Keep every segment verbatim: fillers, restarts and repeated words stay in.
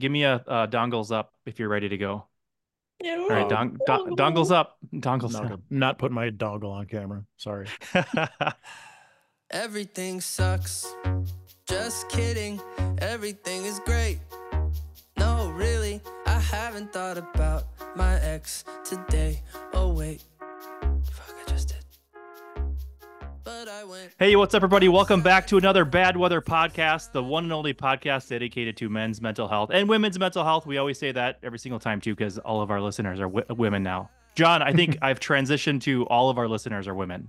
Give me a uh, dongles up if you're ready to go. Yeah, all right, dong, dong, dongles up. Dongles not, up. Not put my doggle on camera. Sorry. Everything sucks. Just kidding. Everything is great. No, really, I haven't thought about my ex today. Oh, wait. Fuck, I just did. But I went. Hey, what's up, everybody? Welcome back to another Bad Weather Podcast, the one and only podcast dedicated to men's mental health and women's mental health. We always say that every single time, too, because all of our listeners are w- women now. John, I think I've transitioned to all of our listeners are women.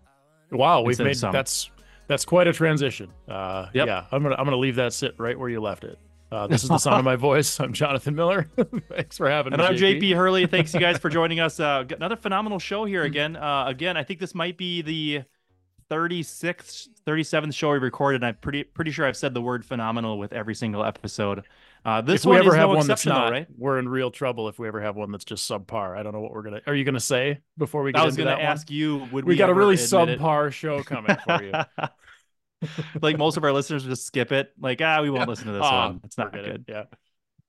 Wow, we've made that's. That's quite a transition. Uh, yep. Yeah, I'm gonna I'm gonna leave that sit right where you left it. Uh, this is the sound of my voice. I'm Jonathan Miller. Thanks for having and me. And I'm J P Hurley. Thanks you guys for joining us. Uh, got another phenomenal show here again. Uh, again, I think this might be the thirty-sixth, thirty-seventh show we recorded. And I'm pretty pretty sure I've said the word phenomenal with every single episode. Uh, this if we one ever is have no one that's not, right? We're in real trouble if we ever have one that's just subpar. I don't know what we're gonna. Are you gonna say before we? Get I was into gonna that ask one? You. Would we, we got a really subpar it? Show coming for you? Like most of our listeners just skip it. Like ah, we won't yeah. listen to this oh, one. It's not good. It.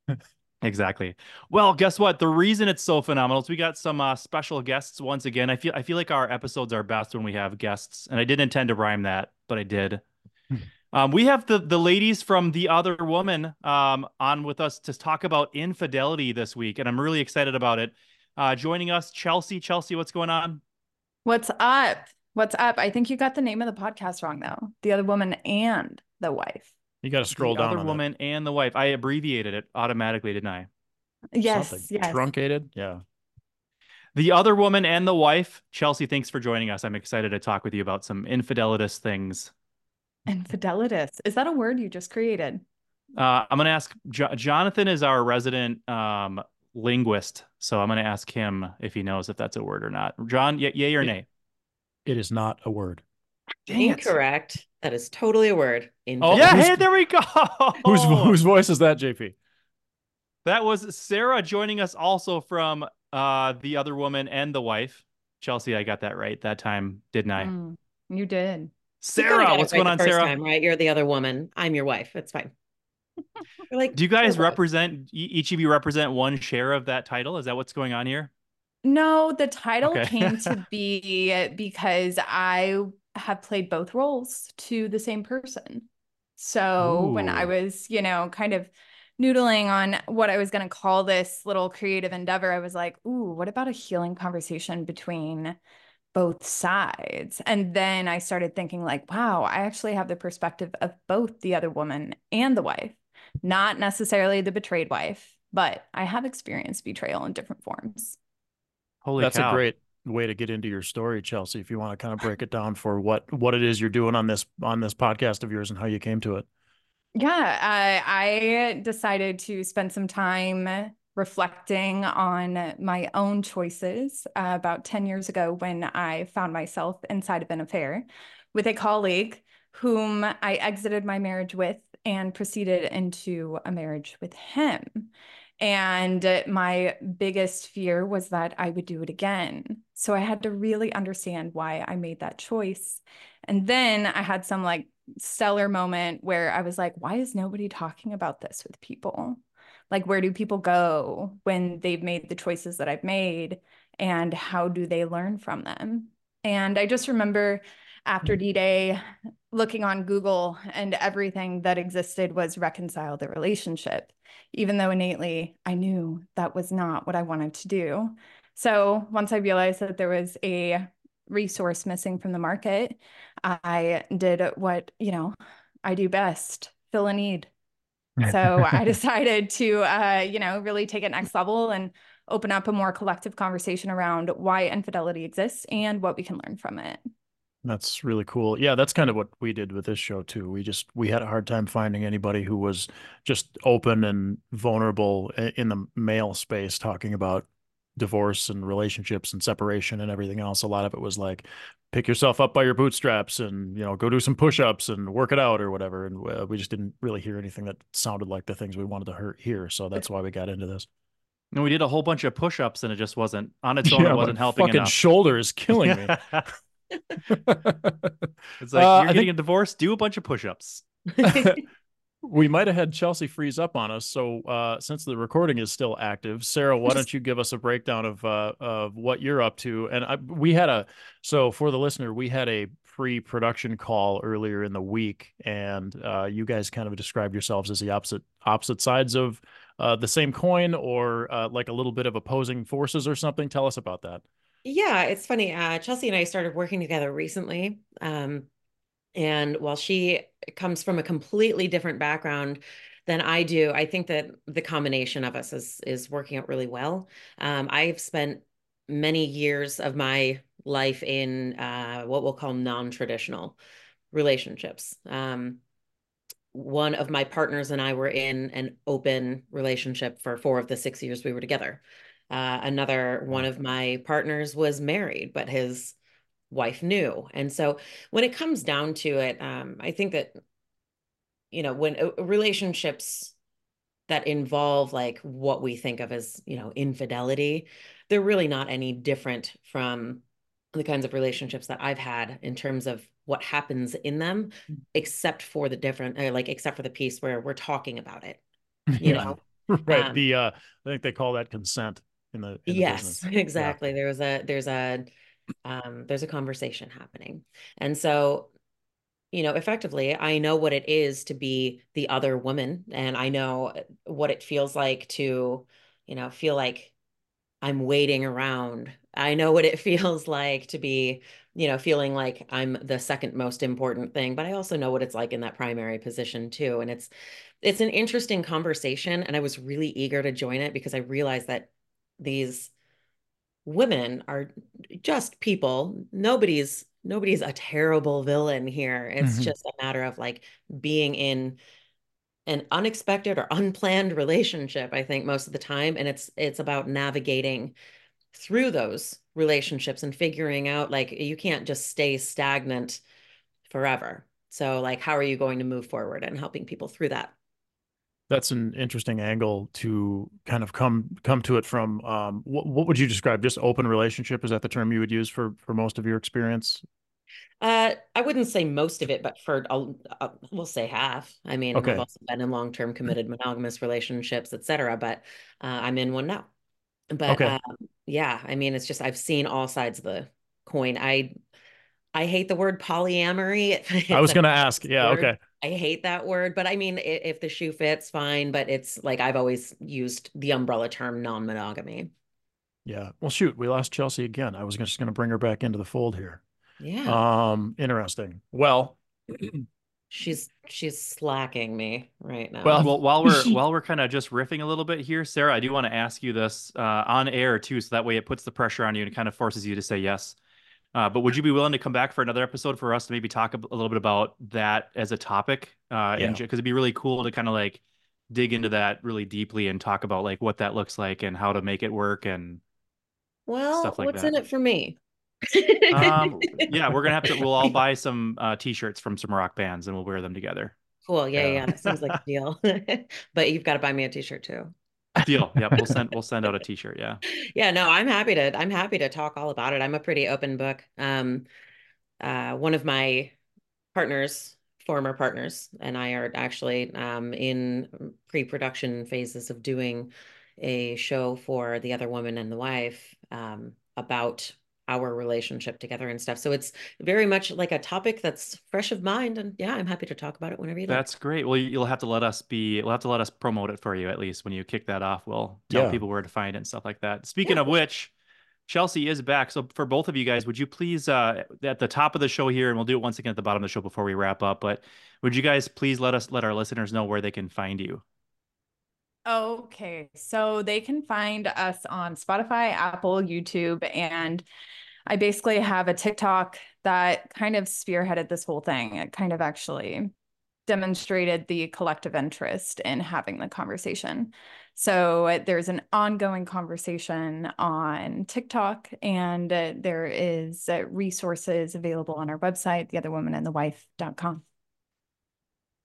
Yeah. Exactly. Well, guess what? The reason it's so phenomenal is we got some uh, special guests once again. I feel I feel like our episodes are best when we have guests, and I didn't intend to rhyme that, but I did. Um, we have the, the ladies from The Other Woman um, on with us to talk about infidelity this week, and I'm really excited about it. Uh, joining us, Chelsea. Chelsea, what's going on? What's up? What's up? I think you got the name of the podcast wrong, though. The Other Woman and the Wife. You got to scroll the down. The Other Woman it. And the Wife. I abbreviated it automatically, didn't I? Yes. Something. Yes. Truncated? Yeah. The Other Woman and the Wife. Chelsea, thanks for joining us. I'm excited to talk with you about some infidelitous things. Infidelitas. Is that a word you just created? Uh, I'm going to ask jo- Jonathan is our resident um, linguist. So I'm going to ask him if he knows if that's a word or not. John, y- yay or nay? It is not a word. Dang Incorrect. It. That is totally a word. Oh, yeah. Hey, there we go. Whose, whose voice is that, J P? That was Sarah joining us also from uh, The Other Woman and the Wife. Chelsea, I got that right that time, didn't I? Mm, you did. Sarah, what's right going on, Sarah? Time, right? You're the other woman. I'm your wife. It's fine. Like, do you guys represent, each of you represent one share of that title? Is that what's going on here? No, the title okay. came to be because I have played both roles to the same person. So Ooh. When I was, you know, kind of noodling on what I was going to call this little creative endeavor, I was like, ooh, what about a healing conversation between both sides? And then I started thinking like, wow, I actually have the perspective of both the other woman and the wife, not necessarily the betrayed wife, but I have experienced betrayal in different forms. Holy That's cow. A great way to get into your story, Chelsea, if you want to kind of break it down for what, what it is you're doing on this, on this podcast of yours and how you came to it. Yeah. Uh, I decided to spend some time reflecting on my own choices uh, about ten years ago when I found myself inside of an affair with a colleague whom I exited my marriage with and proceeded into a marriage with him. And my biggest fear was that I would do it again. So I had to really understand why I made that choice. And then I had some like stellar moment where I was like, why is nobody talking about this with people? Like, where do people go when they've made the choices that I've made, and how do they learn from them? And I just remember after D-Day looking on Google, and everything that existed was reconcile the relationship, even though innately I knew that was not what I wanted to do. So once I realized that there was a resource missing from the market, I did what, you know, I do best, fill a need. So I decided to, uh, you know, really take it next level and open up a more collective conversation around why infidelity exists and what we can learn from it. That's really cool. Yeah, that's kind of what we did with this show, too. We just we had a hard time finding anybody who was just open and vulnerable in the male space talking about divorce and relationships and separation and everything else. A lot of it was like, pick yourself up by your bootstraps and, you know, go do some push-ups and work it out or whatever. And uh, we just didn't really hear anything that sounded like the things we wanted to hear. So that's why we got into this. And we did a whole bunch of push-ups and it just wasn't on its own. Yeah, it wasn't helping fucking enough. Shoulder is killing me. It's like, uh, you're I getting think... a divorce, do a bunch of push-ups. We might have had Chelsea freeze up on us. So uh, since the recording is still active, Sarah, why don't you give us a breakdown of uh, of what you're up to? And I, we had a, so for the listener, we had a pre-production call earlier in the week, and uh, you guys kind of described yourselves as the opposite opposite sides of uh, the same coin, or uh, like a little bit of opposing forces or something. Tell us about that. Yeah, it's funny. Uh, Chelsea and I started working together recently. Um, and while she comes from a completely different background than I do, I think that the combination of us is is working out really well. Um, I've spent many years of my life in uh, what we'll call non-traditional relationships. Um, one of my partners and I were in an open relationship for four of the six years we were together. Uh, another one of my partners was married, but his wife knew. And so when it comes down to it, um, I think that, you know, when uh, relationships that involve like what we think of as, you know, infidelity, they're really not any different from the kinds of relationships that I've had in terms of what happens in them, mm-hmm. except for the different, uh, like, except for the piece where we're talking about it, you yeah. know? Right. Um, the, uh, I think they call that consent. In the, in yes, the exactly. Yeah. There was a, there's a, um, there's a conversation happening. And so, you know, effectively, I know what it is to be the other woman. And I know what it feels like to, you know, feel like I'm waiting around. I know what it feels like to be, you know, feeling like I'm the second most important thing, but I also know what it's like in that primary position too. And it's, it's an interesting conversation. And I was really eager to join it because I realized that these women are just people. Nobody's, nobody's a terrible villain here. It's mm-hmm. just a matter of like being in an unexpected or unplanned relationship, I think, most of the time. And it's, it's about navigating through those relationships and figuring out, like, you can't just stay stagnant forever. So like, how are you going to move forward, and helping people through that? That's an interesting angle to kind of come come to it from. Um, what, what would you describe? Just open relationship? Is that the term you would use for for most of your experience? Uh, I wouldn't say most of it, but for I'll, I'll, we'll say half. I mean, okay. I've also been in long term committed monogamous relationships, et cetera. But uh, I'm in one now. But okay. um, yeah, I mean, it's just I've seen all sides of the coin. I I hate the word polyamory. I was going to ask. Yeah. Word. Okay. I hate that word, but I mean, if the shoe fits, fine. But it's like, I've always used the umbrella term non-monogamy. Yeah. Well, shoot, we lost Chelsea again. I was just going to bring her back into the fold here. Yeah. Um, interesting. Well, she's, she's slacking me right now. Well, well while we're, while we're kind of just riffing a little bit here, Sarah, I do want to ask you this, uh, on air too. So that way it puts the pressure on you and kind of forces you to say yes. Uh, but would you be willing to come back for another episode for us to maybe talk a, a little bit about that as a topic? Uh, yeah. Because it'd be really cool to kind of like dig into that really deeply and talk about like what that looks like and how to make it work and well, stuff like what's that. in it for me? um, yeah, we're going to have to, we'll all buy some uh, t-shirts from some rock bands and we'll wear them together. Cool. Yeah. Yeah. yeah. That sounds like a deal, but you've got to buy me a t-shirt too. Deal. Yeah. We'll send, we'll send out a t-shirt. Yeah. Yeah. No, I'm happy to, I'm happy to talk all about it. I'm a pretty open book. Um, uh, one of my partners, former partners, and I are actually, um, in pre-production phases of doing a show for The Other Woman and the Wife, um, about our relationship together and stuff. So it's very much like a topic that's fresh of mind. And yeah, I'm happy to talk about it whenever you like. That's great. Well, you'll have to let us be, we'll have to let us promote it for you, at least when you kick that off. We'll tell yeah. people where to find it and stuff like that. Speaking yeah. of which, Chelsea is back. So for both of you guys, would you please, uh, at the top of the show here, and we'll do it once again at the bottom of the show before we wrap up, but would you guys please let us, let our listeners know where they can find you? Okay. So they can find us on Spotify, Apple, YouTube, and I basically have a TikTok that kind of spearheaded this whole thing. It kind of actually demonstrated the collective interest in having the conversation. So there's an ongoing conversation on TikTok, and there is resources available on our website, the other woman and the wife dot com.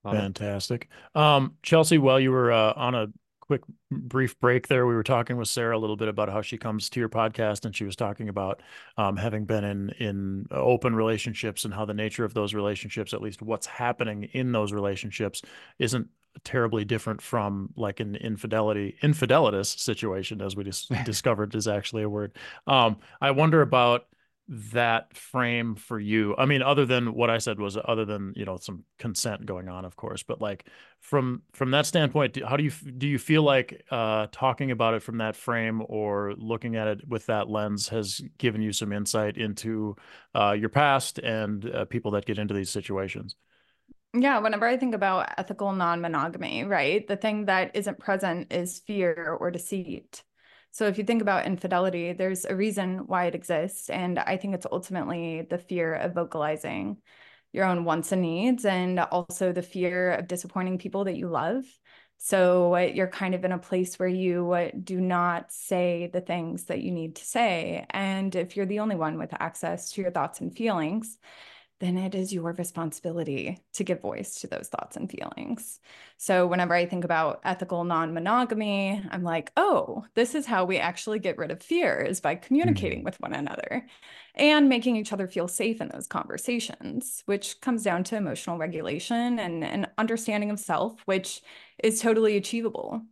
Fantastic. Um, Chelsea, while you were uh, on a quick brief break there, we were talking with Sarah a little bit about how she comes to your podcast, and she was talking about um, having been in in open relationships and how the nature of those relationships, at least what's happening in those relationships, isn't terribly different from like an infidelity, infidelitus situation, as we just discovered is actually a word. Um, I wonder about that frame for you. I mean, other than what I said was other than, you know, some consent going on, of course, but like from, from that standpoint, do, how do you, do you feel like uh, talking about it from that frame or looking at it with that lens has given you some insight into uh, your past and uh, people that get into these situations? Yeah, whenever I think about ethical non-monogamy, right, the thing that isn't present is fear or deceit. So if you think about infidelity, there's a reason why it exists. And I think it's ultimately the fear of vocalizing your own wants and needs, and also the fear of disappointing people that you love. So you're kind of in a place where you do not say the things that you need to say. And if you're the only one with access to your thoughts and feelings, then it is your responsibility to give voice to those thoughts and feelings. So whenever I think about ethical non-monogamy, I'm like, oh, this is how we actually get rid of fear, is by communicating mm-hmm. with one another and making each other feel safe in those conversations, which comes down to emotional regulation and an understanding of self, which is totally achievable.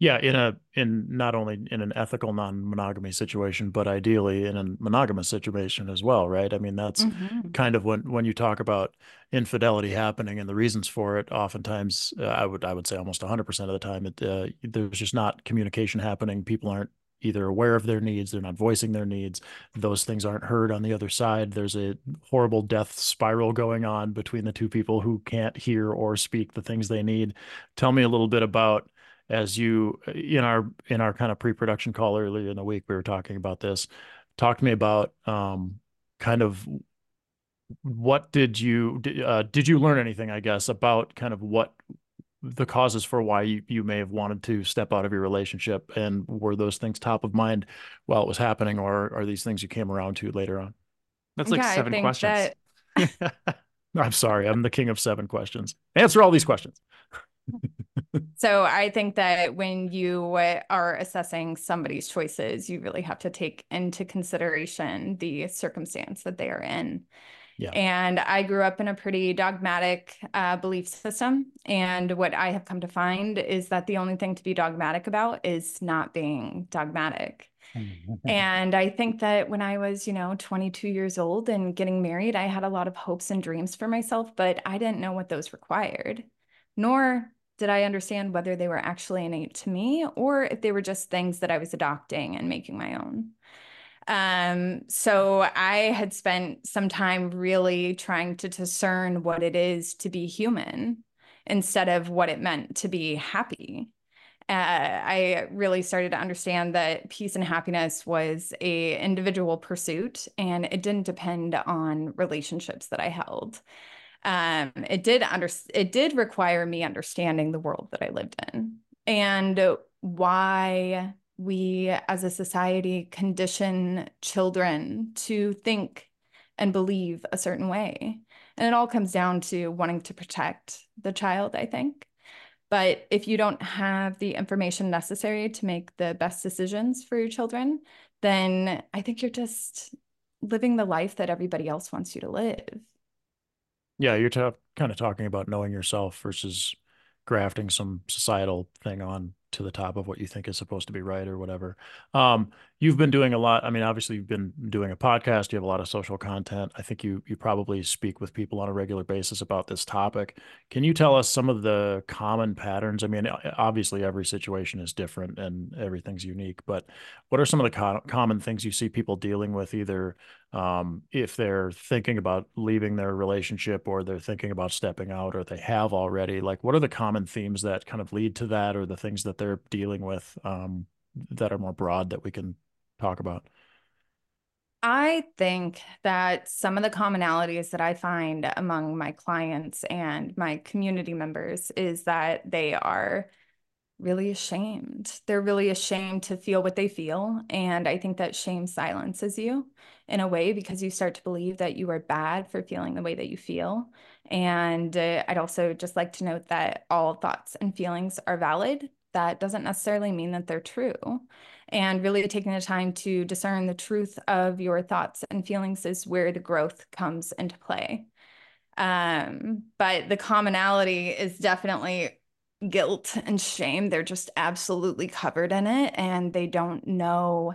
Yeah, in a in not only in an ethical non-monogamy situation, but ideally in a monogamous situation as well, right? I mean, that's mm-hmm. kind of when when you talk about infidelity happening and the reasons for it. Oftentimes, uh, I would I would say almost one hundred percent of the time, it, uh, there's just not communication happening. People aren't either aware of their needs, they're not voicing their needs. Those things aren't heard on the other side. There's a horrible death spiral going on between the two people who can't hear or speak the things they need. Tell me a little bit about. As you, in our in our kind of pre-production call earlier in the week, we were talking about this. Talk to me about um, kind of what did you, uh, did you learn anything, I guess, about kind of what the causes for why you, you may have wanted to step out of your relationship, and were those things top of mind while it was happening, or are these things you came around to later on? That's like yeah, seven questions. That... I'm sorry. I'm the king of seven questions. Answer all these questions. So I think that when you are assessing somebody's choices, you really have to take into consideration the circumstance that they are in. Yeah. And I grew up in a pretty dogmatic uh, belief system. And what I have come to find is that the only thing to be dogmatic about is not being dogmatic. And I think that when I was, you know, twenty-two years old and getting married, I had a lot of hopes and dreams for myself, but I didn't know what those required, nor did I understand whether they were actually innate to me or if they were just things that I was adopting and making my own. Um, so I had spent some time really trying to discern what it is to be human instead of what it meant to be happy. Uh, I really started to understand that peace and happiness was a individual pursuit, and it didn't depend on relationships that I held. Um, it did under, it did require me understanding the world that I lived in and why we as a society condition children to think and believe a certain way. And it all comes down to wanting to protect the child, I think. But if you don't have the information necessary to make the best decisions for your children, then I think you're just living the life that everybody else wants you to live. Yeah, you're t- kind of talking about knowing yourself versus grafting some societal thing on to the top of what you think is supposed to be right or whatever. Um, you've been doing a lot. I mean, obviously, you've been doing a podcast. You have a lot of social content. I think you you probably speak with people on a regular basis about this topic. Can you tell us some of the common patterns? I mean, obviously, every situation is different and everything's unique. But what are some of the co- common things you see people dealing with, either um, if they're thinking about leaving their relationship or they're thinking about stepping out or they have already? Like, what are the common themes that kind of lead to that, or the things that they're they're dealing with um, that are more broad that we can talk about? I think that some of the commonalities that I find among my clients and my community members is that they are really ashamed. They're really ashamed to feel what they feel. And I think that shame silences you in a way, because you start to believe that you are bad for feeling the way that you feel. And uh, I'd also just like to note that all thoughts and feelings are valid. That doesn't necessarily mean that they're true. And really taking the time to discern the truth of your thoughts and feelings is where the growth comes into play. Um, but the commonality is definitely guilt and shame. They're just absolutely covered in it, and they don't know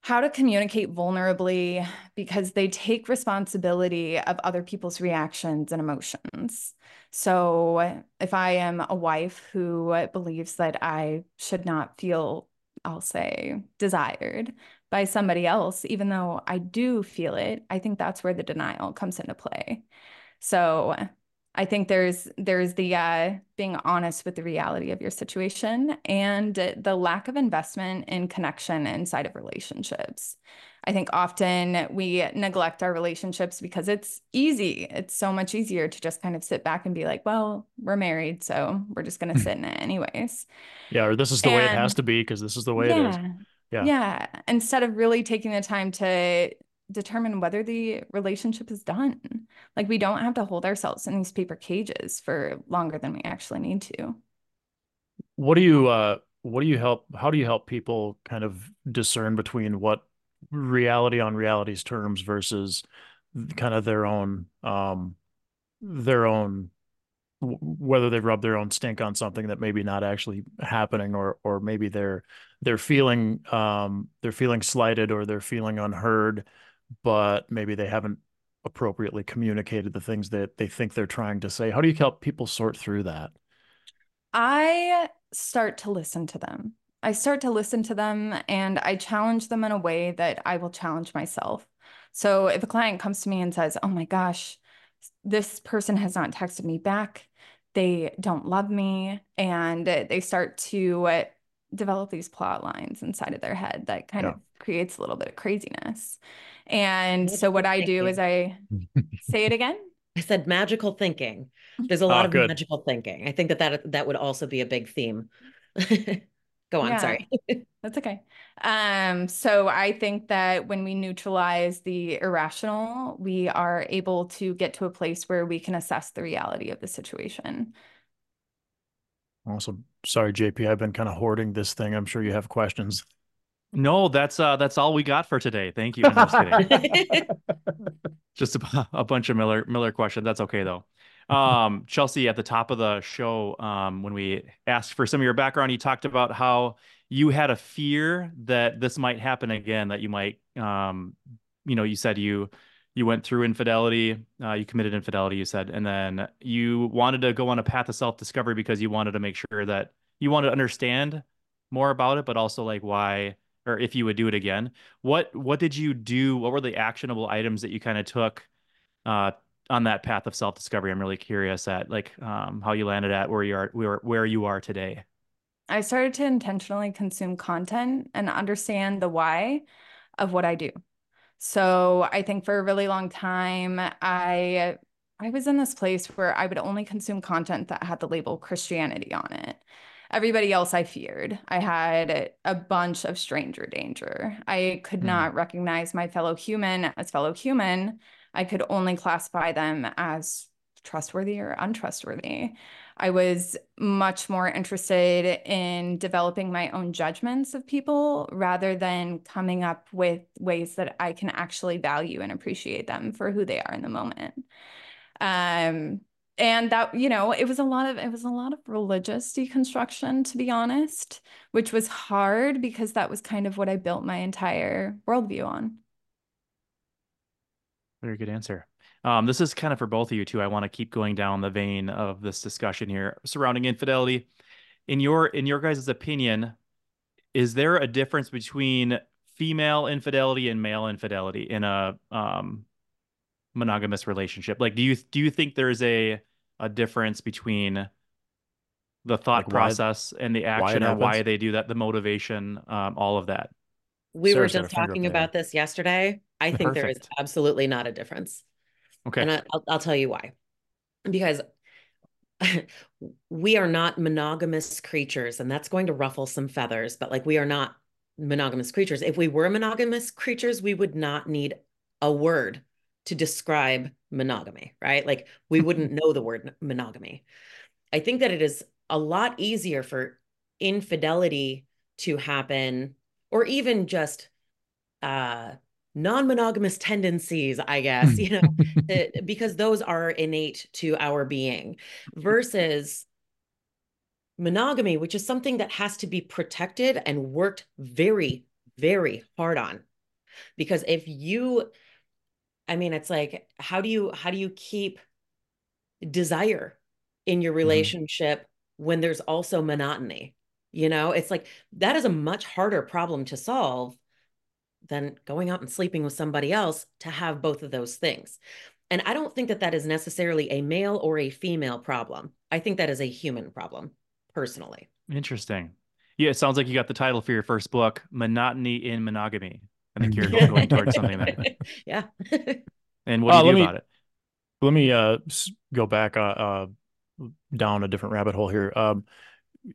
how to communicate vulnerably because they take responsibility of other people's reactions and emotions. So if I am a wife who believes that I should not feel, I'll say, desired by somebody else, even though I do feel it, I think that's where the denial comes into play. So I think there's there's the uh, being honest with the reality of your situation and the lack of investment in connection inside of relationships. I think often we neglect our relationships because it's easy. It's so much easier to just kind of sit back and be like, well, we're married, so we're just going to sit in it anyways. Yeah, or this is the and, way it has to be because this is the way yeah, it is. Yeah. Yeah. Instead of really taking the time to determine whether the relationship is done. Like, we don't have to hold ourselves in these paper cages for longer than we actually need to. What do you, uh, what do you help, how do you help people kind of discern between what reality on reality's terms versus kind of their own, um, their own, whether they've rubbed their own stink on something that maybe not actually happening, or, or maybe they're, they're feeling, um, they're feeling slighted, or they're feeling unheard, but maybe they haven't appropriately communicated the things that they think they're trying to say. How do you help people sort through that? I start to listen to them. I start to listen to them and I challenge them in a way that I will challenge myself. So if a client comes to me and says, oh my gosh, this person has not texted me back, they don't love me, and they start to develop these plot lines inside of their head that kind yeah. of creates a little bit of craziness. And so what I do is I say it again. I said magical thinking. There's a lot oh, of good. magical thinking. I think that, that that would also be a big theme. Go on. Yeah, sorry. That's okay. Um, so I think that when we neutralize the irrational, we are able to get to a place where we can assess the reality of the situation. Awesome. Sorry, J P, I've been kind of hoarding this thing. I'm sure you have questions. No, that's uh, that's all we got for today. Thank you. No, I'm just kidding. Just a, a bunch of Miller Miller questions. That's okay though. Um, Chelsea, at the top of the show, um, when we asked for some of your background, you talked about how you had a fear that this might happen again, that you might, um, you know, you said you, you went through infidelity, uh, you committed infidelity, you said, and then you wanted to go on a path of self-discovery because you wanted to make sure that you wanted to understand more about it, but also like why, or if you would do it again. What, what did you do? What were the actionable items that you kind of took, uh, on that path of self-discovery? I'm really curious at like um, how you landed at where you are, where, where you are today. I started to intentionally consume content and understand the why of what I do. So I think for a really long time, I, I was in this place where I would only consume content that had the label Christianity on it. Everybody else I feared. I had a bunch of stranger danger. I could mm. not recognize my fellow human as fellow human. I could only classify them as trustworthy or untrustworthy. I was much more interested in developing my own judgments of people rather than coming up with ways that I can actually value and appreciate them for who they are in the moment. Um, and that, you know, it was a lot of, it was a lot of religious deconstruction, to be honest, which was hard because that was kind of what I built my entire worldview on. Very good answer. Um, this is kind of for both of you too. I want to keep going down the vein of this discussion here surrounding infidelity. In your, in your guys' opinion, is there a difference between female infidelity and male infidelity in a um, monogamous relationship? Like, do you, do you think there is a, a difference between the thought like process why, and the action, why or why they do that, the motivation, um, all of that? We Sarah were just talking about this yesterday. I think Perfect. there is absolutely not a difference. Okay. And I, I'll, I'll tell you why. Because we are not monogamous creatures, and that's going to ruffle some feathers, but like, we are not monogamous creatures. If we were monogamous creatures, we would not need a word to describe monogamy, right? Like, we wouldn't know the word monogamy. I think that it is a lot easier for infidelity to happen, or even just, uh, non-monogamous tendencies, I guess, you know, that, because those are innate to our being, versus monogamy, which is something that has to be protected and worked very, very hard on. Because if you, I mean, it's like, how do you, how do you keep desire in your relationship mm-hmm. when there's also monotony? You know, it's like, that is a much harder problem to solve than going out and sleeping with somebody else, to have both of those things. And I don't think that that is necessarily a male or a female problem. I think that is a human problem, personally. Interesting. Yeah, it sounds like you got the title for your first book, Monotony in Monogamy. I think you're going towards something there. Yeah. And what do uh, you do me, about it? Let me uh, go back uh, uh, down a different rabbit hole here. Um,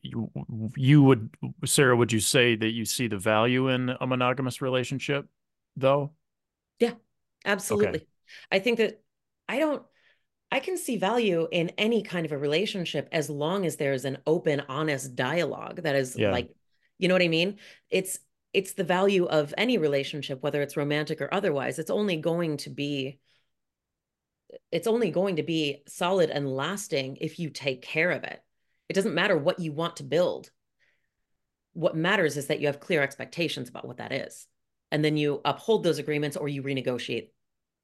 You, you would, Sarah, would you say that you see the value in a monogamous relationship though? Yeah, absolutely. Okay. I think that I don't, I can see value in any kind of a relationship as long as there's an open, honest dialogue that is yeah. like, you know what I mean? It's, it's the value of any relationship, whether it's romantic or otherwise. It's only going to be, it's only going to be solid and lasting if you take care of it. It doesn't matter what you want to build. What matters is that you have clear expectations about what that is. And then you uphold those agreements, or you renegotiate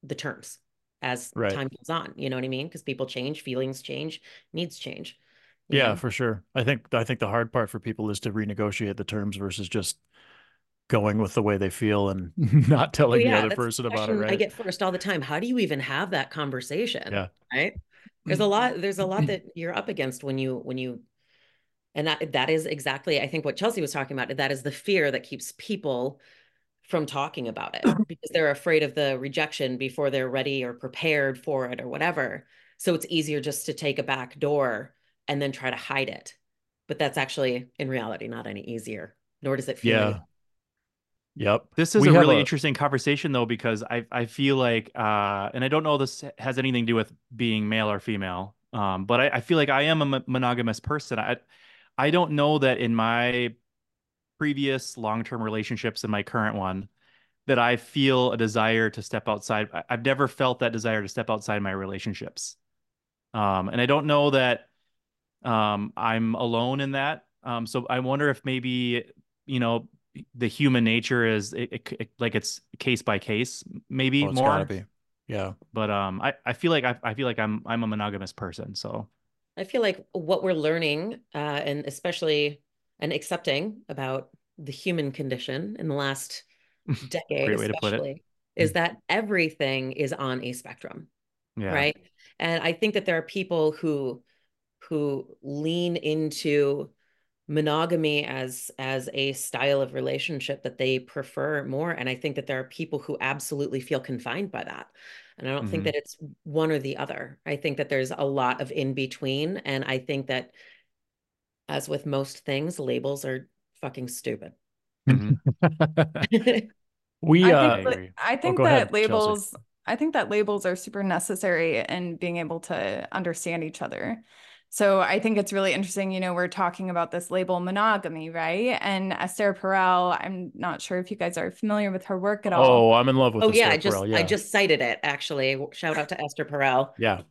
the terms as right. time goes on. You know what I mean? Because people change, feelings change, needs change. Yeah, know? for sure. I think, I think the hard part for people is to renegotiate the terms versus just going with the way they feel and not telling oh, yeah, the other person the about it. Right? I get first all the time. How do you even have that conversation? Yeah. Right. There's a lot, there's a lot that you're up against when you, when you, and that, that is exactly, I think what Chelsea was talking about. That is the fear that keeps people from talking about it, because they're afraid of the rejection before they're ready or prepared for it or whatever. So it's easier just to take a back door and then try to hide it. But that's actually in reality, not any easier, nor does it feel. Yeah. Like Yep. This is we a really a... interesting conversation though, because I I feel like, uh, and I don't know this has anything to do with being male or female, um, but I, I feel like I am a m- monogamous person. I, I don't know that in my previous long-term relationships and my current one, that I feel a desire to step outside. I, I've never felt that desire to step outside my relationships. Um, and I don't know that um, I'm alone in that. Um, so I wonder if maybe, you know, the human nature is it, it, it, like it's case by case, maybe well, it's more. Gotta be. Yeah. But um, I, I feel like I, I feel like I'm I'm a monogamous person. So I feel like what we're learning uh, and especially and accepting about the human condition in the last decade, Great way to put it. is that everything is on a spectrum. Yeah. Right. And I think that there are people who who lean into monogamy as as a style of relationship that they prefer more, and I think that there are people who absolutely feel confined by that, and I don't mm-hmm. think that it's one or the other. I think that there's a lot of in between, and I think that, as with most things, labels are fucking stupid. Mm-hmm. we uh, I think, uh, I think oh, that ahead, labels Chelsea. I think that labels are super necessary in being able to understand each other. So I think it's really interesting, you know, we're talking about this label monogamy, right? And Esther Perel, I'm not sure if you guys are familiar with her work at all. Oh, I'm in love with oh, Esther yeah, Perel. I just, yeah, I just cited it, actually. Shout out to Esther Perel. Yeah.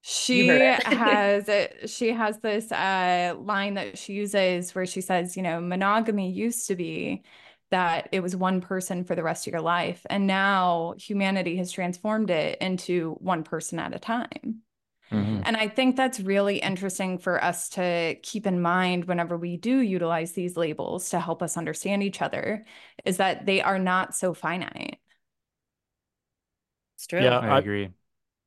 She has she has this uh, line that she uses where she says, you know, monogamy used to be that it was one person for the rest of your life. And now humanity has transformed it into one person at a time. Mm-hmm. And I think that's really interesting for us to keep in mind whenever we do utilize these labels to help us understand each other, is that they are not so finite. It's true. Yeah, I, I agree.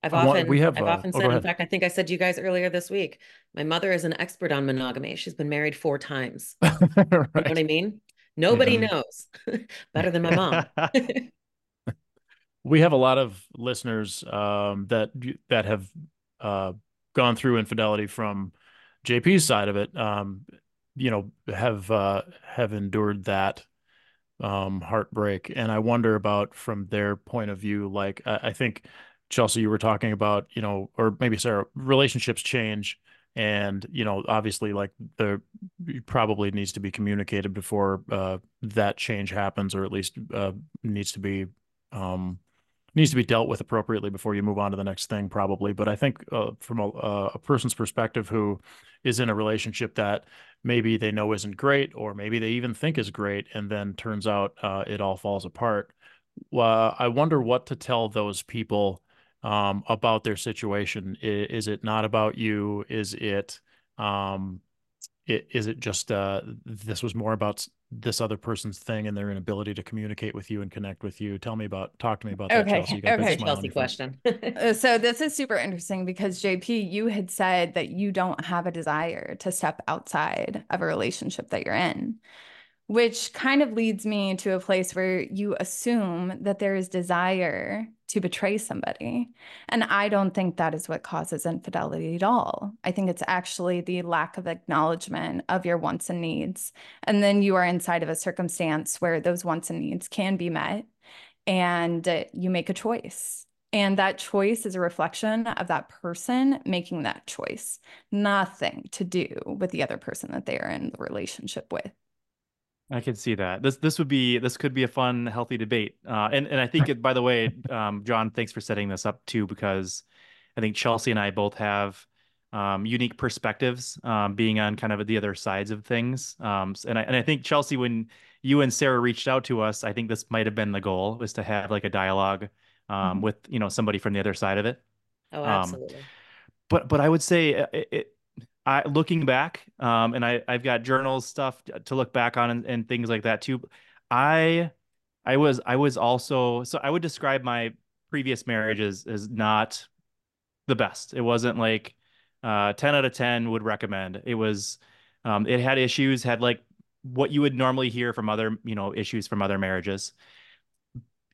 I've I often, want, we have, I've uh, often said, oh, in fact, I think I said to you guys earlier this week, my mother is an expert on monogamy. She's been married four times. Right. You know what I mean? Nobody mm-hmm. knows better than my mom. We have a lot of listeners um, that that have Uh, gone through infidelity from J P's side of it, um, you know, have uh, have endured that um, heartbreak. And I wonder about from their point of view, like, I, I think, Chelsea, you were talking about, you know, or maybe Sarah, relationships change. And, you know, obviously, like, there probably needs to be communicated before uh, that change happens, or at least uh, needs to be um, needs to be dealt with appropriately before you move on to the next thing, probably. But I think uh, from a, a person's perspective who is in a relationship that maybe they know isn't great, or maybe they even think is great, and then turns out uh, it all falls apart. Uh, I wonder what to tell those people um, about their situation. Is, is it not about you? Is it, um, it is it just uh, this was more about this other person's thing and their inability to communicate with you and connect with you? Tell me about, talk to me about that, okay. Chelsea. Okay, Chelsea question. So this is super interesting because J P, you had said that you don't have a desire to step outside of a relationship that you're in, which kind of leads me to a place where you assume that there is desire to betray somebody. And I don't think that is what causes infidelity at all. I think it's actually the lack of acknowledgement of your wants and needs. And then you are inside of a circumstance where those wants and needs can be met, and you make a choice. And that choice is a reflection of that person making that choice, nothing to do with the other person that they are in the relationship with. I can see that. This this would be this could be a fun, healthy debate. Uh, and and I think, it, by the way, um, John, thanks for setting this up too, because I think Chelsea and I both have um, unique perspectives, um, being on kind of the other sides of things. Um, and I and I think, Chelsea, when you and Sarah reached out to us, I think this might have been the goal, was to have like a dialogue um, mm-hmm. with you know somebody from the other side of it. Oh, absolutely. Um, but but I would say it. it I, looking back, um, and I, I've got journals stuff to look back on and, and things like that too. I, I was, I was also, so I would describe my previous marriage as, as not the best. It wasn't like, uh, ten out of ten would recommend. It was, um, it had issues, had like what you would normally hear from other, you know, issues from other marriages.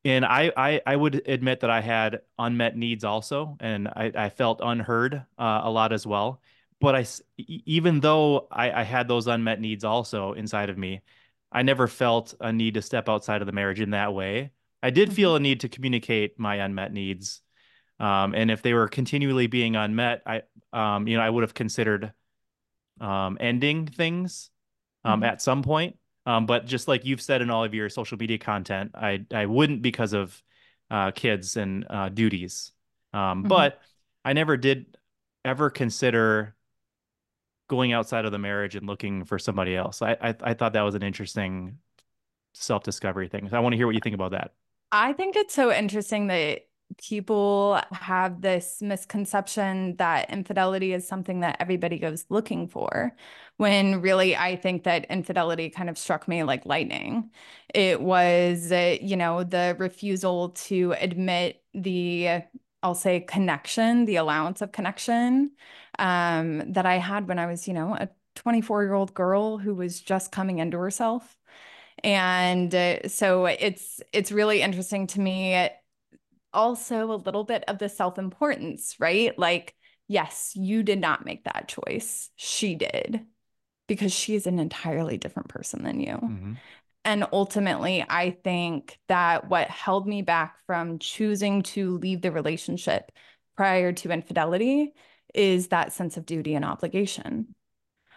And I, I, I would admit that I had unmet needs also. And I, I felt unheard, uh, a lot as well. But I, even though I, I had those unmet needs also inside of me, I never felt a need to step outside of the marriage in that way. I did feel a need to communicate my unmet needs. Um, and if they were continually being unmet, I, um, you know, I would have considered um, ending things um, mm-hmm. at some point. Um, but just like you've said in all of your social media content, I, I wouldn't because of uh, kids and uh, duties. Um, mm-hmm. But I never did ever consider going outside of the marriage and looking for somebody else. I, I I thought that was an interesting self-discovery thing. I want to hear what you think about that. I think it's so interesting that people have this misconception that infidelity is something that everybody goes looking for, when really I think that infidelity kind of struck me like lightning. It was, uh, you know, the refusal to admit the, I'll say, connection, the allowance of connection um, that I had when I was, you know, a twenty-four-year-old girl who was just coming into herself. And uh, so it's it's really interesting to me, also a little bit of the self-importance, right? Like, yes, you did not make that choice. She did, because she is an entirely different person than you. Mm-hmm. And ultimately, I think that what held me back from choosing to leave the relationship prior to infidelity is that sense of duty and obligation.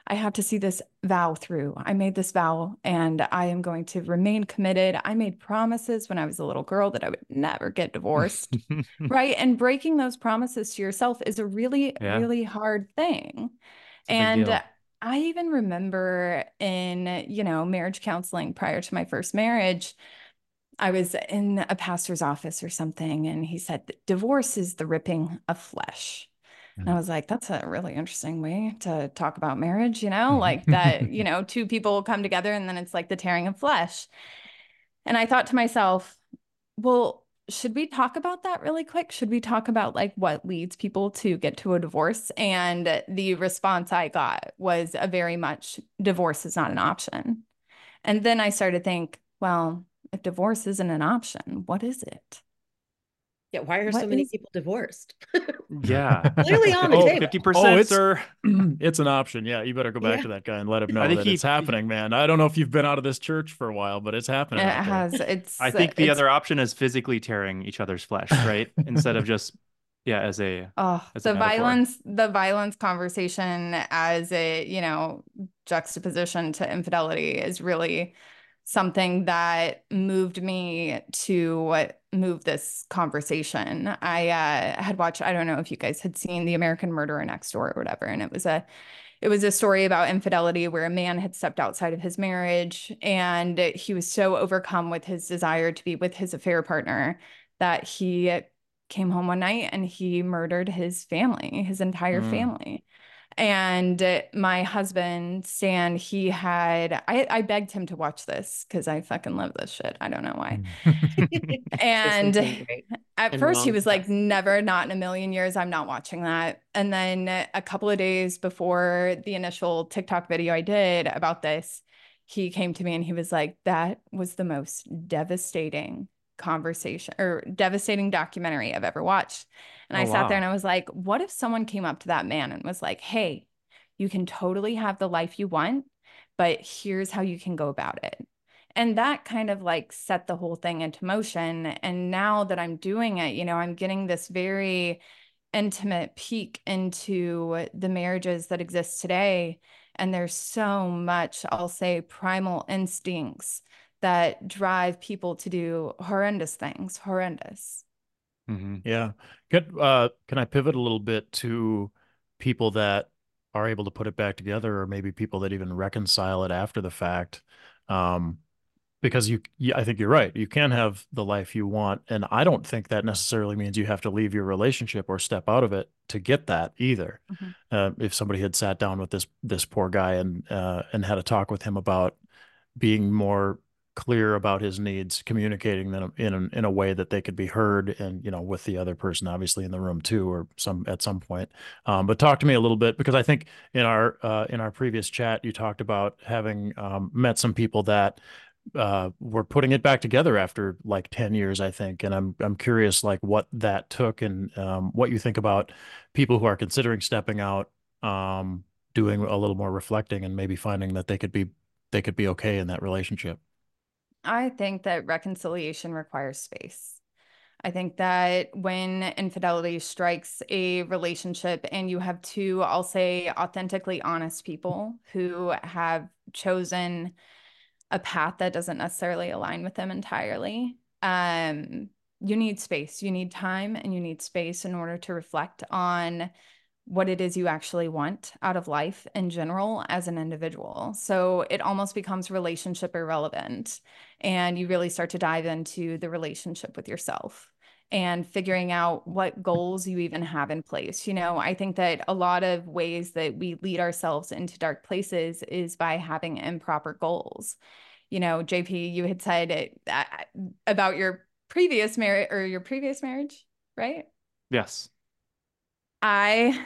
I have to see this vow through. I made this vow and I am going to remain committed. I made promises when I was a little girl that I would never get divorced, right? And breaking those promises to yourself is a really, yeah. really hard thing. It's and I even remember in, you know, marriage counseling prior to my first marriage, I was in a pastor's office or something, and he said, divorce is the ripping of flesh. Mm-hmm. And I was like, that's a really interesting way to talk about marriage, you know, like that, you know, two people come together and then it's like the tearing of flesh. And I thought to myself, well, should we talk about that really quick? Should we talk about like what leads people to get to a divorce? And the response I got was a very much divorce is not an option. And then I started to think, well, if divorce isn't an option, what is it? Yeah, why are what so many is... people divorced? Yeah. Clearly on the oh, table. fifty percent, oh, it's, sir. It's an option. Yeah, you better go back yeah. to that guy and let him know that he, it's happening, man. I don't know if you've been out of this church for a while, but it's happening. It has. It's, I think the it's... other option is physically tearing each other's flesh, right? Instead of just, yeah, as a oh, as the violence, the violence conversation as a, you know, juxtaposition to infidelity is really something that moved me to move this conversation. I uh, had watched, I don't know if you guys had seen The American Murderer Next Door or whatever, and it was a It was a story about infidelity where a man had stepped outside of his marriage, and he was so overcome with his desire to be with his affair partner that he came home one night and he murdered his family, his entire mm. family. And my husband, Stan, he had, I, I begged him to watch this because I fucking love this shit. I don't know why. And at and first he was like, never, not in a million years, I'm not watching that. And then a couple of days before the initial TikTok video I did about this, he came to me and he was like, that was the most devastating conversation or devastating documentary I've ever watched. And oh, I sat wow. there and I was like, what if someone came up to that man and was like, hey, you can totally have the life you want, but here's how you can go about it. And that kind of like set the whole thing into motion. And now that I'm doing it, you know, I'm getting this very intimate peek into the marriages that exist today. And there's so much, I'll say, primal instincts that drive people to do horrendous things, horrendous. Mm-hmm. Yeah. Could, uh, can I pivot a little bit to people that are able to put it back together, or maybe people that even reconcile it after the fact? Um, because you, I think you're right. You can have the life you want. And I don't think that necessarily means you have to leave your relationship or step out of it to get that either. Mm-hmm. Uh, if somebody had sat down with this, this poor guy and, uh, and had a talk with him about being more clear about his needs, communicating them in a, in a way that they could be heard, and, you know, with the other person obviously in the room too, or some at some point. Um, but talk to me a little bit, because I think in our uh, in our previous chat you talked about having um, met some people that uh, were putting it back together after like ten years, I think. And I'm I'm curious like what that took, and um, what you think about people who are considering stepping out, um, doing a little more reflecting, and maybe finding that they could be they could be okay in that relationship. I think that reconciliation requires space. I think that when infidelity strikes a relationship and you have two, I'll say, authentically honest people who have chosen a path that doesn't necessarily align with them entirely, um, you need space. You need time and you need space in order to reflect on what it is you actually want out of life in general as an individual. So it almost becomes relationship irrelevant, and you really start to dive into the relationship with yourself and figuring out what goals you even have in place. You know, I think that a lot of ways that we lead ourselves into dark places is by having improper goals. You know, J P, you had said it, uh, about your previous marriage or your previous marriage, right? Yes. I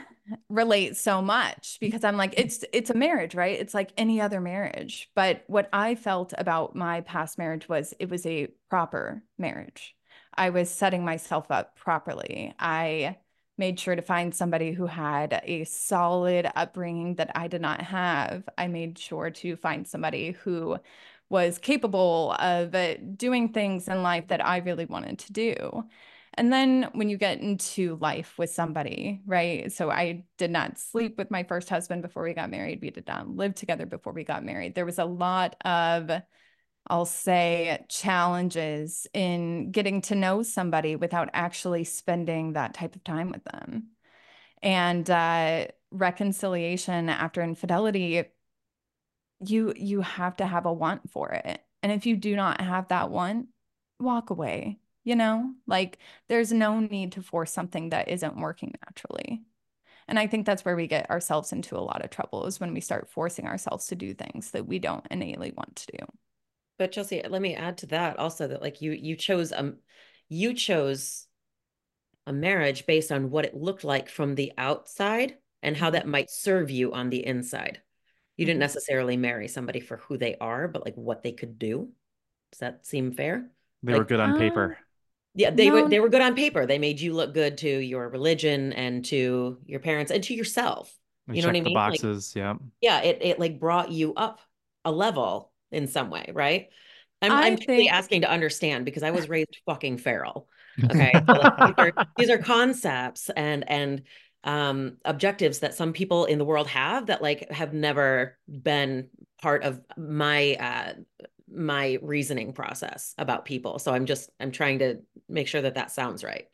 relate so much because I'm like, it's, it's a marriage, right? It's like any other marriage. But what I felt about my past marriage was it was a proper marriage. I was setting myself up properly. I made sure to find somebody who had a solid upbringing that I did not have. I made sure to find somebody who was capable of doing things in life that I really wanted to do. And then when you get into life with somebody, right? So I did not sleep with my first husband before we got married. We did not live together before we got married. There was a lot of, I'll say, challenges in getting to know somebody without actually spending that type of time with them. And uh, reconciliation after infidelity, you you have to have a want for it. And if you do not have that want, walk away. You know, like there's no need to force something that isn't working naturally. And I think that's where we get ourselves into a lot of trouble, is when we start forcing ourselves to do things that we don't innately want to do. But Chelsea, let me add to that also, that like you, you chose, um, you chose a marriage based on what it looked like from the outside and how that might serve you on the inside. You didn't necessarily marry somebody for who they are, but like what they could do. Does that seem fair? They like, were good on paper. Uh... Yeah, they, no. were, they were good on paper. They made you look good to your religion and to your parents and to yourself. You we know what I mean? The boxes, like, yeah. Yeah, it, it like brought you up a level in some way, right? I'm, I'm think... really asking to understand, because I was raised fucking feral. Okay, so like, these, are, these are concepts and and um, objectives that some people in the world have that like have never been part of my uh, my reasoning process about people. So I'm just, I'm trying to make sure that that sounds right.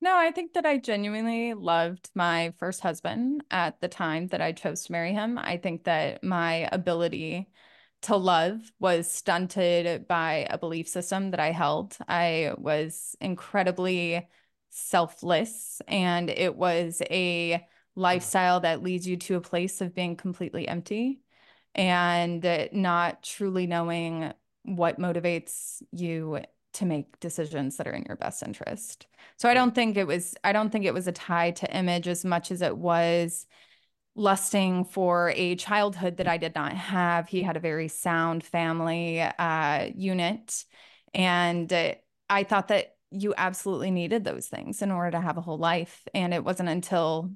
No, I think that I genuinely loved my first husband at the time that I chose to marry him. I think that my ability to love was stunted by a belief system that I held. I was incredibly selfless, and it was a lifestyle that leads you to a place of being completely empty and not truly knowing what motivates you to make decisions that are in your best interest. So I don't think it was, I don't think it was a tie to image as much as it was lusting for a childhood that I did not have. He had a very sound family uh, unit. And I thought that you absolutely needed those things in order to have a whole life. And it wasn't until,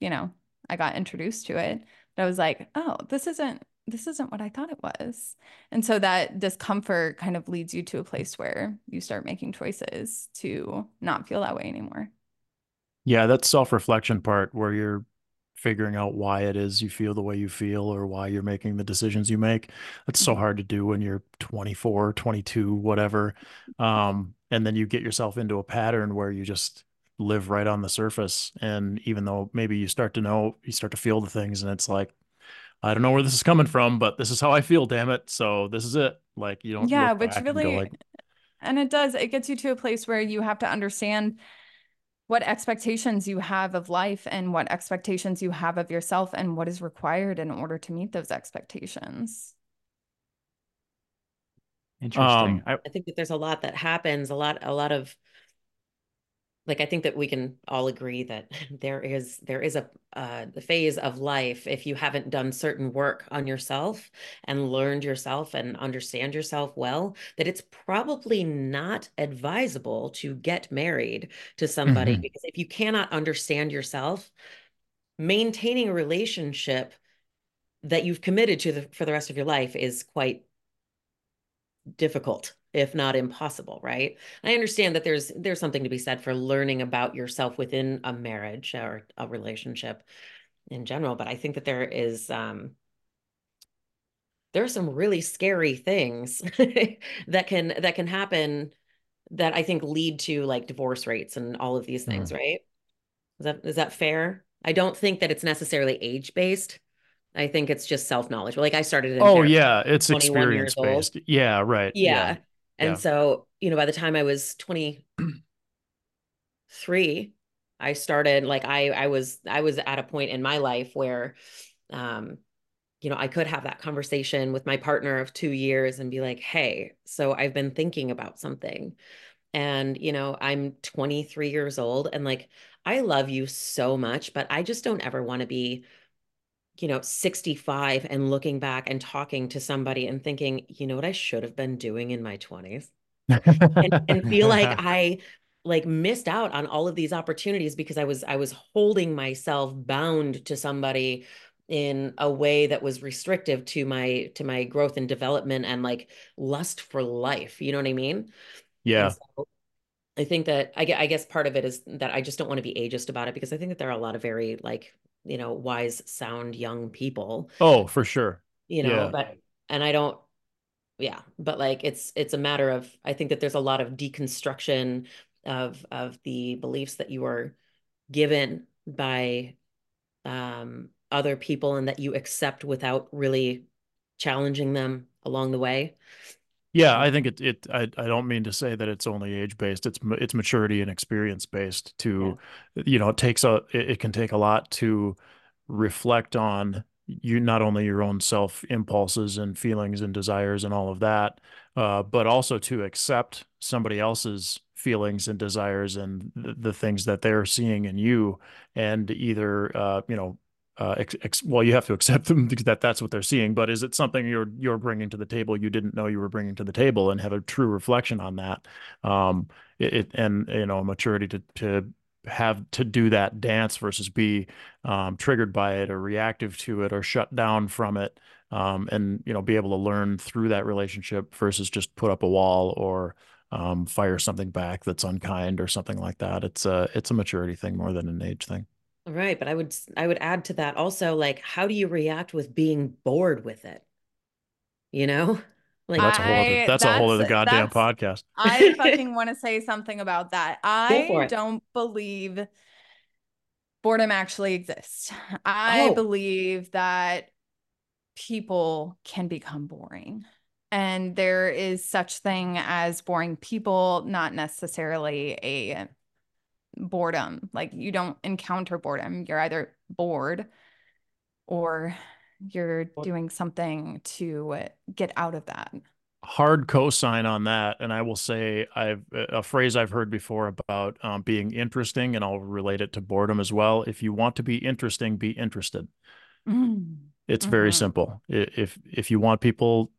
you know, I got introduced to it that I was like, oh, this isn't, this isn't what I thought it was. And so that discomfort kind of leads you to a place where you start making choices to not feel that way anymore. Yeah, that self-reflection part where you're figuring out why it is you feel the way you feel or why you're making the decisions you make. That's so hard to do when you're twenty-four, twenty-two, whatever. Um, and then you get yourself into a pattern where you just live right on the surface. And even though maybe you start to know, you start to feel the things, and it's like, I don't know where this is coming from, but this is how I feel, damn it. So this is it. Like, you don't. Yeah, which really, and, like, and it does, it gets you to a place where you have to understand what expectations you have of life and what expectations you have of yourself and what is required in order to meet those expectations. Interesting. Um, I, I think that there's a lot that happens, a lot, a lot of, like, I think that we can all agree that there is there is a uh, phase of life, if you haven't done certain work on yourself and learned yourself and understand yourself well, that it's probably not advisable to get married to somebody. Mm-hmm. Because if you cannot understand yourself, maintaining a relationship that you've committed to the, for the rest of your life is quite difficult, if not impossible, right? I understand that there's there's something to be said for learning about yourself within a marriage or a relationship in general, but I think that there is um, there are some really scary things that can that can happen that I think lead to, like, divorce rates and all of these things, mm. right? Is that is that fair? I don't think that it's necessarily age based. I think it's just self knowledge. Like, I started in oh yeah, it's experience based. Yeah, right. Yeah. yeah. And yeah. so, you know, by the time I was twenty-three, I started, like, I, I was, I was at a point in my life where, um, you know, I could have that conversation with my partner of two years and be like, hey, so I've been thinking about something, and, you know, I'm twenty-three years old, and, like, I love you so much, but I just don't ever want to be, you know, sixty-five and looking back and talking to somebody and thinking, you know what I should have been doing in my twenties and, and feel like I like missed out on all of these opportunities because I was, I was holding myself bound to somebody in a way that was restrictive to my, to my growth and development and, like, lust for life. You know what I mean? Yeah. So I think that I, I guess part of it is that I just don't want to be ageist about it, because I think that there are a lot of very, like, you know, wise, sound, young people. Oh, for sure. You know, yeah. but, and I don't, yeah, but, like, it's, it's a matter of, I think that there's a lot of deconstruction of, of the beliefs that you are given by um, other people and that you accept without really challenging them along the way. Yeah, I think it, it, I, I don't mean to say that it's only age based. It's, it's maturity and experience based to, yeah. you know, it takes a, it, it can take a lot to reflect on you, not only your own self impulses and feelings and desires and all of that, uh, but also to accept somebody else's feelings and desires and the, the things that they're seeing in you, and either, uh, you know, Uh, ex, ex, well, you have to accept them because that, that's what they're seeing. But is it something you're you're bringing to the table you didn't know you were bringing to the table, and have a true reflection on that? Um, it, it and you know maturity to to have to do that dance versus be um, triggered by it or reactive to it or shut down from it, um, and you know be able to learn through that relationship versus just put up a wall or um, fire something back that's unkind or something like that. It's a it's a maturity thing more than an age thing. Right. But I would, I would add to that also, like, how do you react with being bored with it? You know, Like, that's a whole other, that's, that's a whole other goddamn podcast. I fucking want to say something about that. I don't believe boredom actually exists. I oh. believe that people can become boring. And there is such thing as boring people, not necessarily a boredom. Like, you don't encounter boredom. You're either bored or you're doing something to get out of that. Hard cosign on that. And I will say I've a phrase I've heard before about um, being interesting, and I'll relate it to boredom as well. If you want to be interesting, be interested. Mm. It's mm-hmm. very simple. If, if you want people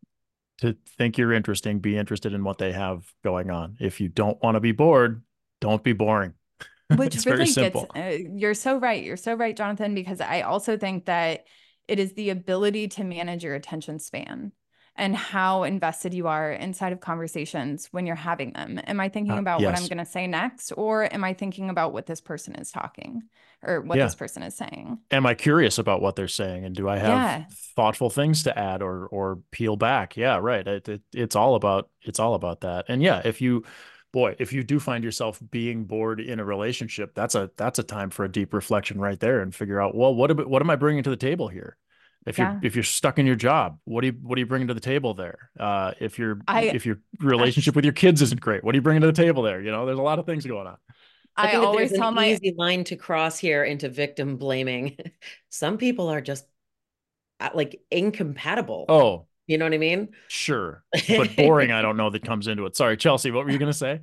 to think you're interesting, be interested in what they have going on. If you don't want to be bored, don't be boring. Which it's really very simple. Gets, uh, you're so right. You're so right, Jonathan, because I also think that it is the ability to manage your attention span and how invested you are inside of conversations when you're having them. Am I thinking about uh, yes. what I'm going to say next? Or am I thinking about what this person is talking or what yeah. this person is saying? Am I curious about what they're saying? And do I have yeah. thoughtful things to add or, or peel back? Yeah, right. It, it, it's all about, it's all about that. And yeah, if you, boy, if you do find yourself being bored in a relationship, that's a, that's a time for a deep reflection right there and figure out, well, what, what am I bringing to the table here? If yeah. you're, if you're stuck in your job, what do you, what do you bring to the table there? Uh, if you're, I, if your relationship I, with your kids isn't great, what do you bring to the table there? You know, there's a lot of things going on. I, I always tell my easy line to cross here into victim blaming. Some people are just like incompatible. Oh, you know what I mean? Sure. But boring. I don't know that comes into it. Sorry, Chelsea, what were you going to say?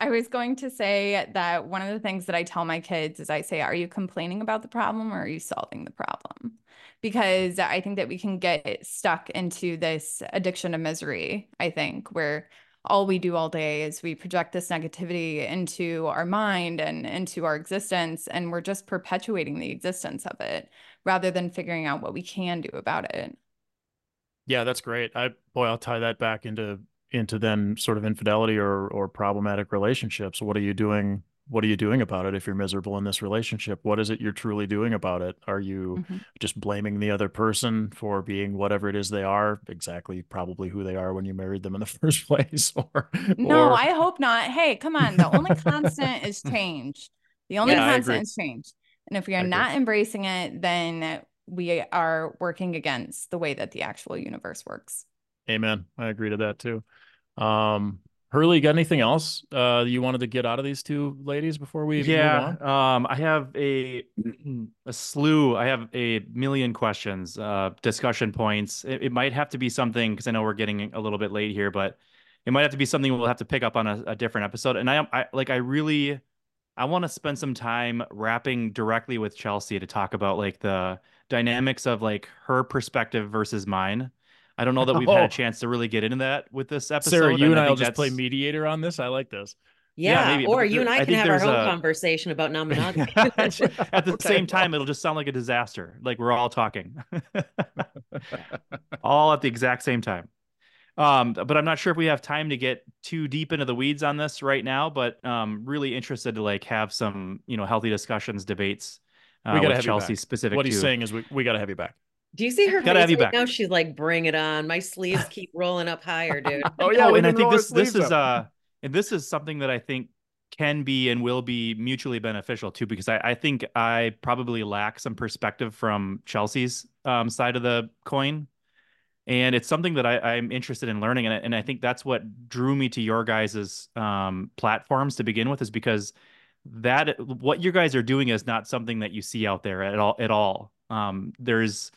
I was going to say that one of the things that I tell my kids is I say, are you complaining about the problem or are you solving the problem? Because I think that we can get stuck into this addiction to misery, I think, where all we do all day is we project this negativity into our mind and into our existence, and we're just perpetuating the existence of it rather than figuring out what we can do about it. Yeah, that's great. I boy, I'll tie that back into into then sort of infidelity or or problematic relationships. What are you doing? What are you doing about it if you're miserable in this relationship? What is it you're truly doing about it? Are you mm-hmm. just blaming the other person for being whatever it is they are, exactly probably who they are when you married them in the first place? Or No, or... I hope not. Hey, come on. The only constant is change. The only yeah, constant is change. And if we are not embracing it, then we are working against the way that the actual universe works. Amen. I agree to that too. Um, Hurley, got anything else uh, you wanted to get out of these two ladies before we yeah, move on? Um, I have a, a slew. I have a million questions, uh, discussion points. It, it might have to be something, because I know we're getting a little bit late here, but it might have to be something we'll have to pick up on a, a different episode. And I, I like, I really, I want to spend some time rapping directly with Chelsea to talk about like the dynamics of like her perspective versus mine. I don't know that we've oh. had a chance to really get into that with this episode. Sarah, you and, and I will just play mediator on this. I like this. Yeah, yeah maybe. Or but you there, and I, I can have our own a... conversation about non-monogamy. At the okay. same time, it'll just sound like a disaster. Like we're all talking. All at the exact same time. Um, but I'm not sure if we have time to get too deep into the weeds on this right now, but um, really interested to like have some, you know, healthy discussions, debates uh, we with Chelsea specific. What he's to... saying is we, we got to have you back. Do you see her Gotta face have you right back. Now? She's like, bring it on. My sleeves keep rolling up higher, dude. oh, yeah. Oh, and I think this this is uh, and this is something that I think can be and will be mutually beneficial, too, because I, I think I probably lack some perspective from Chelsea's um, side of the coin. And it's something that I, I'm interested in learning. And I, and I think that's what drew me to your guys' um, platforms to begin with, is because that what you guys are doing is not something that you see out there at all. At all. Um, there's...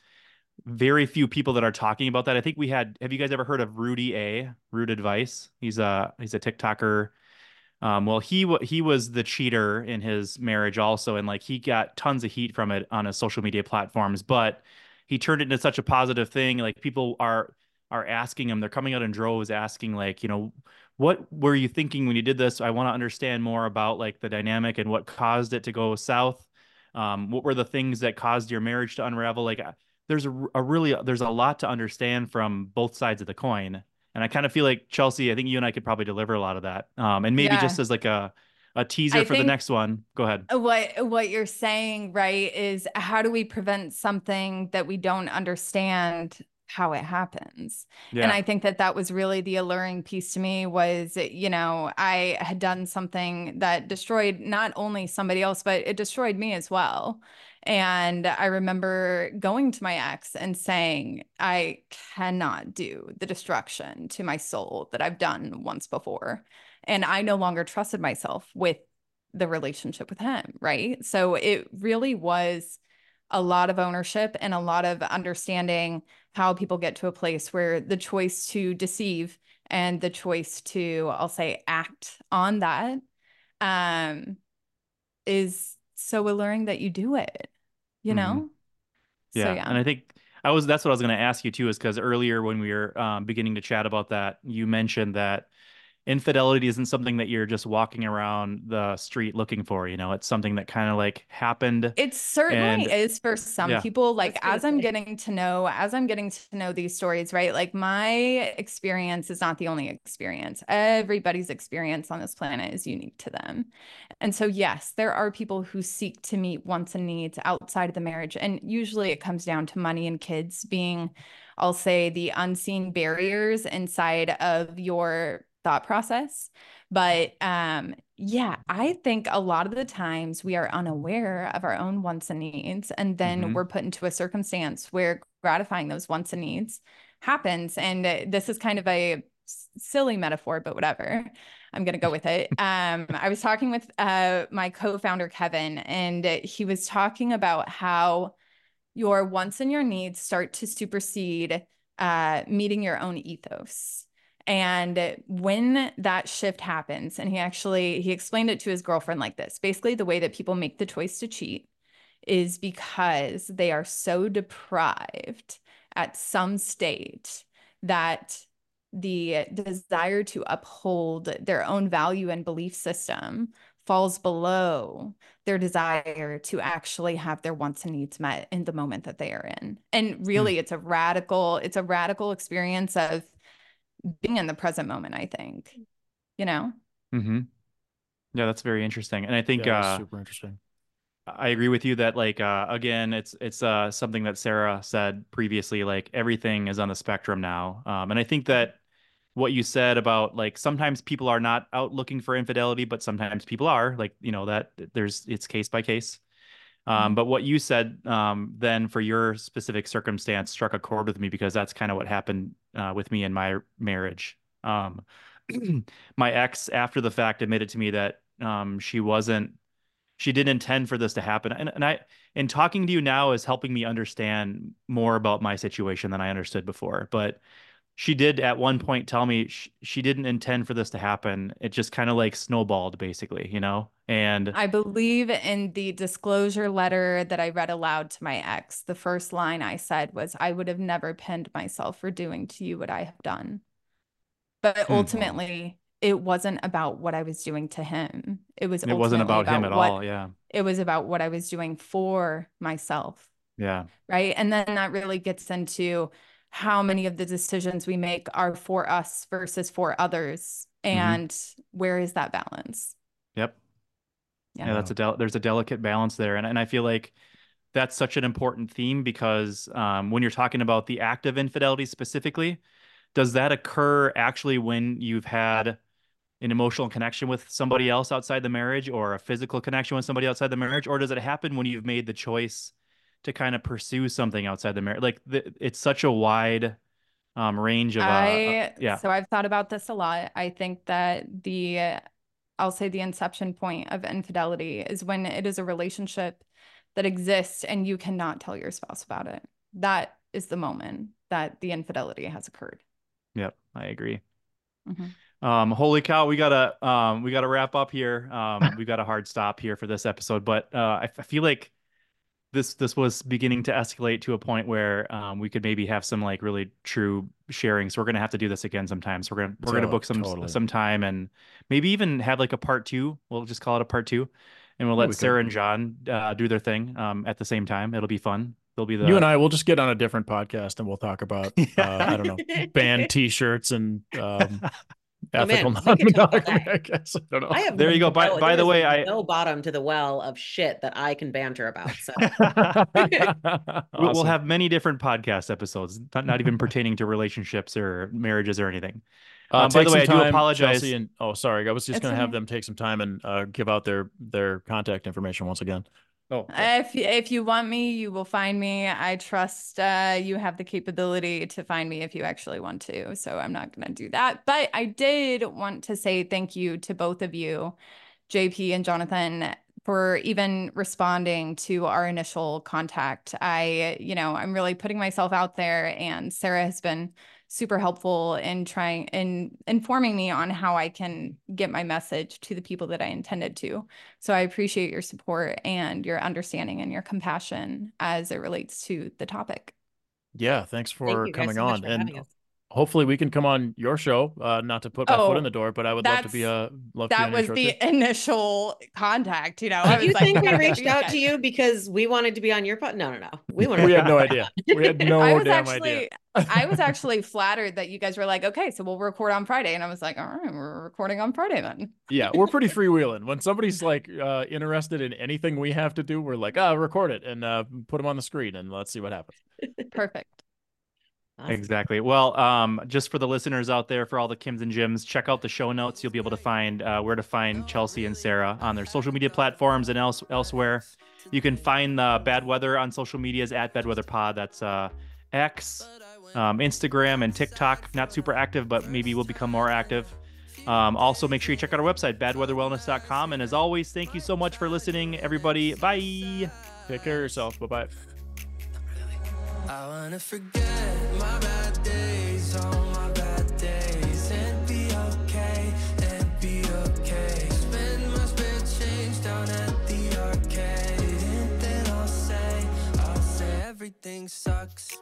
very few people that are talking about that. I think we had, have you guys ever heard of Rudy A, Rude Advice? He's a, he's a TikToker. Um, well, he, he was the cheater in his marriage also. And like, he got tons of heat from it on his social media platforms, but he turned it into such a positive thing. Like people are, are asking him, they're coming out in droves asking like, you know, what were you thinking when you did this? I want to understand more about like the dynamic and what caused it to go south. Um, what were the things that caused your marriage to unravel? Like There's a, a really there's a lot to understand from both sides of the coin, and I kind of feel like Chelsea, I think you and I could probably deliver a lot of that, um, and maybe yeah. just as like a a teaser I for the next one. Go ahead. What what you're saying, right, is how do we prevent something that we don't understand how it happens. Yeah. And I think that that was really the alluring piece to me was, you know, I had done something that destroyed not only somebody else, but it destroyed me as well. And I remember going to my ex and saying, I cannot do the destruction to my soul that I've done once before. And I no longer trusted myself with the relationship with him, right? So it really was a lot of ownership and a lot of understanding how people get to a place where the choice to deceive and the choice to, I'll say, act on that um, is so alluring that you do it, you know? Mm-hmm. Yeah. So, yeah. And I think I was, that's what I was going to ask you too, is because earlier when we were um, beginning to chat about that, you mentioned that infidelity isn't something that you're just walking around the street looking for, you know, it's something that kind of like happened. It certainly and, is for some yeah. people, like as I'm getting to know, as I'm getting to know these stories, right? Like my experience is not the only experience. Everybody's experience on this planet is unique to them. And so yes, there are people who seek to meet wants and needs outside of the marriage. And usually it comes down to money and kids being, I'll say, the unseen barriers inside of your thought process. But um, yeah, I think a lot of the times we are unaware of our own wants and needs. And then mm-hmm. we're put into a circumstance where gratifying those wants and needs happens. And uh, this is kind of a silly metaphor, but whatever, I'm going to go with it. Um, I was talking with uh, my co-founder, Kevin, and he was talking about how your wants and your needs start to supersede uh, meeting your own ethos. And when that shift happens, and he actually, he explained it to his girlfriend like this, basically the way that people make the choice to cheat is because they are so deprived at some state that the desire to uphold their own value and belief system falls below their desire to actually have their wants and needs met in the moment that they are in. And really mm. it's a radical, it's a radical experience of being in the present moment, I think, you know? Mm-hmm. Yeah, that's very interesting. And I think yeah, uh, super interesting. I agree with you that like, uh, again, it's, it's uh, something that Sarah said previously, like everything is on the spectrum now. Um, and I think that what you said about like, sometimes people are not out looking for infidelity, but sometimes people are like, you know, that there's, it's case by case. Um, but what you said um, then for your specific circumstance struck a chord with me because that's kind of what happened uh, with me in my marriage. Um, my ex, after the fact, admitted to me that um, she wasn't, she didn't intend for this to happen. And, and I, in talking to you now is helping me understand more about my situation than I understood before. But she did at one point tell me sh- she didn't intend for this to happen. It just kind of like snowballed basically, you know? And I believe in the disclosure letter that I read aloud to my ex, the first line I said was, I would have never pinned myself for doing to you what I have done. But hmm. ultimately it wasn't about what I was doing to him. It was, it wasn't about, about him at what, all. Yeah. It was about what I was doing for myself. Yeah. Right. And then that really gets into how many of the decisions we make are for us versus for others. And mm-hmm. where is that balance? Yep. Yeah, yeah that's a, del- there's a delicate balance there. And, and I feel like that's such an important theme because um, when you're talking about the act of infidelity specifically, does that occur actually when you've had an emotional connection with somebody else outside the marriage or a physical connection with somebody outside the marriage? Or does it happen when you've made the choice to kind of pursue something outside the marriage? Like the, it's such a wide um, range of, uh, I, uh, yeah. So I've thought about this a lot. I think that the, I'll say the inception point of infidelity is when it is a relationship that exists and you cannot tell your spouse about it. That is the moment that the infidelity has occurred. Yep. I agree. Mm-hmm. Um, holy cow. We gotta, um, we gotta wrap up here. Um, we got a hard stop here for this episode, but uh, I, I feel like This this was beginning to escalate to a point where um, we could maybe have some like really true sharing. So we're gonna have to do this again sometime. So we're gonna we're totally, gonna book some totally. some time and maybe even have like a part two. We'll just call it a part two, and we'll let we Sarah can. and John uh, do their thing um, at the same time. It'll be fun. They'll be the you and I. We'll just get on a different podcast and we'll talk about yeah. uh, I don't know band t-shirts and um, ethical oh, non-monogamy, I guess. I don't know. I have there no you go. By, by the way, I no bottom to the well of shit that I can banter about. So awesome. We'll have many different podcast episodes, not, not even pertaining to relationships or marriages or anything. Uh, um, by the way, time, I do apologize. Chelsea and, oh, sorry. I was just going to have them take some time and uh, give out their their contact information once again. Oh, okay. If if you want me, you will find me. I trust uh, you have the capability to find me if you actually want to. So I'm not going to do that. But I did want to say thank you to both of you, J P and Jonathan, for even responding to our initial contact. I, you know, I'm really putting myself out there, and Sarah has been super helpful in trying in informing me on how I can get my message to the people that I intended to. So I appreciate your support and your understanding and your compassion as it relates to the topic. Yeah, thanks for coming on, and hopefully we can come on your show. Uh, not to put my oh, foot in the door, but I would love to be a. Love that was the day. initial contact. You know, I you think like, we reached out to you because we wanted to be on your pod? No, no, no. We wanted. we had no idea. We had no I was damn actually, idea. I was actually flattered that you guys were like, okay, so we'll record on Friday, and I was like, all right, we're recording on Friday then. Yeah, we're pretty freewheeling. When somebody's like uh, interested in anything we have to do, we're like, ah, oh, record it and uh, put them on the screen, and let's see what happens. Perfect. Awesome. Exactly. Well, um, just for the listeners out there, for all the Kims and Jims, check out the show notes. You'll be able to find uh, where to find Chelsea and Sarah on their social media platforms and else elsewhere. You can find uh, Bad Weather on social medias at Bad Weather Pod. That's uh, X, um, Instagram, and TikTok. Not super active, but maybe we'll become more active. Um, also, make sure you check out our website, bad weather wellness dot com. And as always, thank you so much for listening, everybody. Bye. Take care of yourself. Bye-bye. I wanna forget my bad days, all my bad days, and be okay, and be okay. Spend my spare change down at the arcade, and then I'll say, I'll say everything sucks.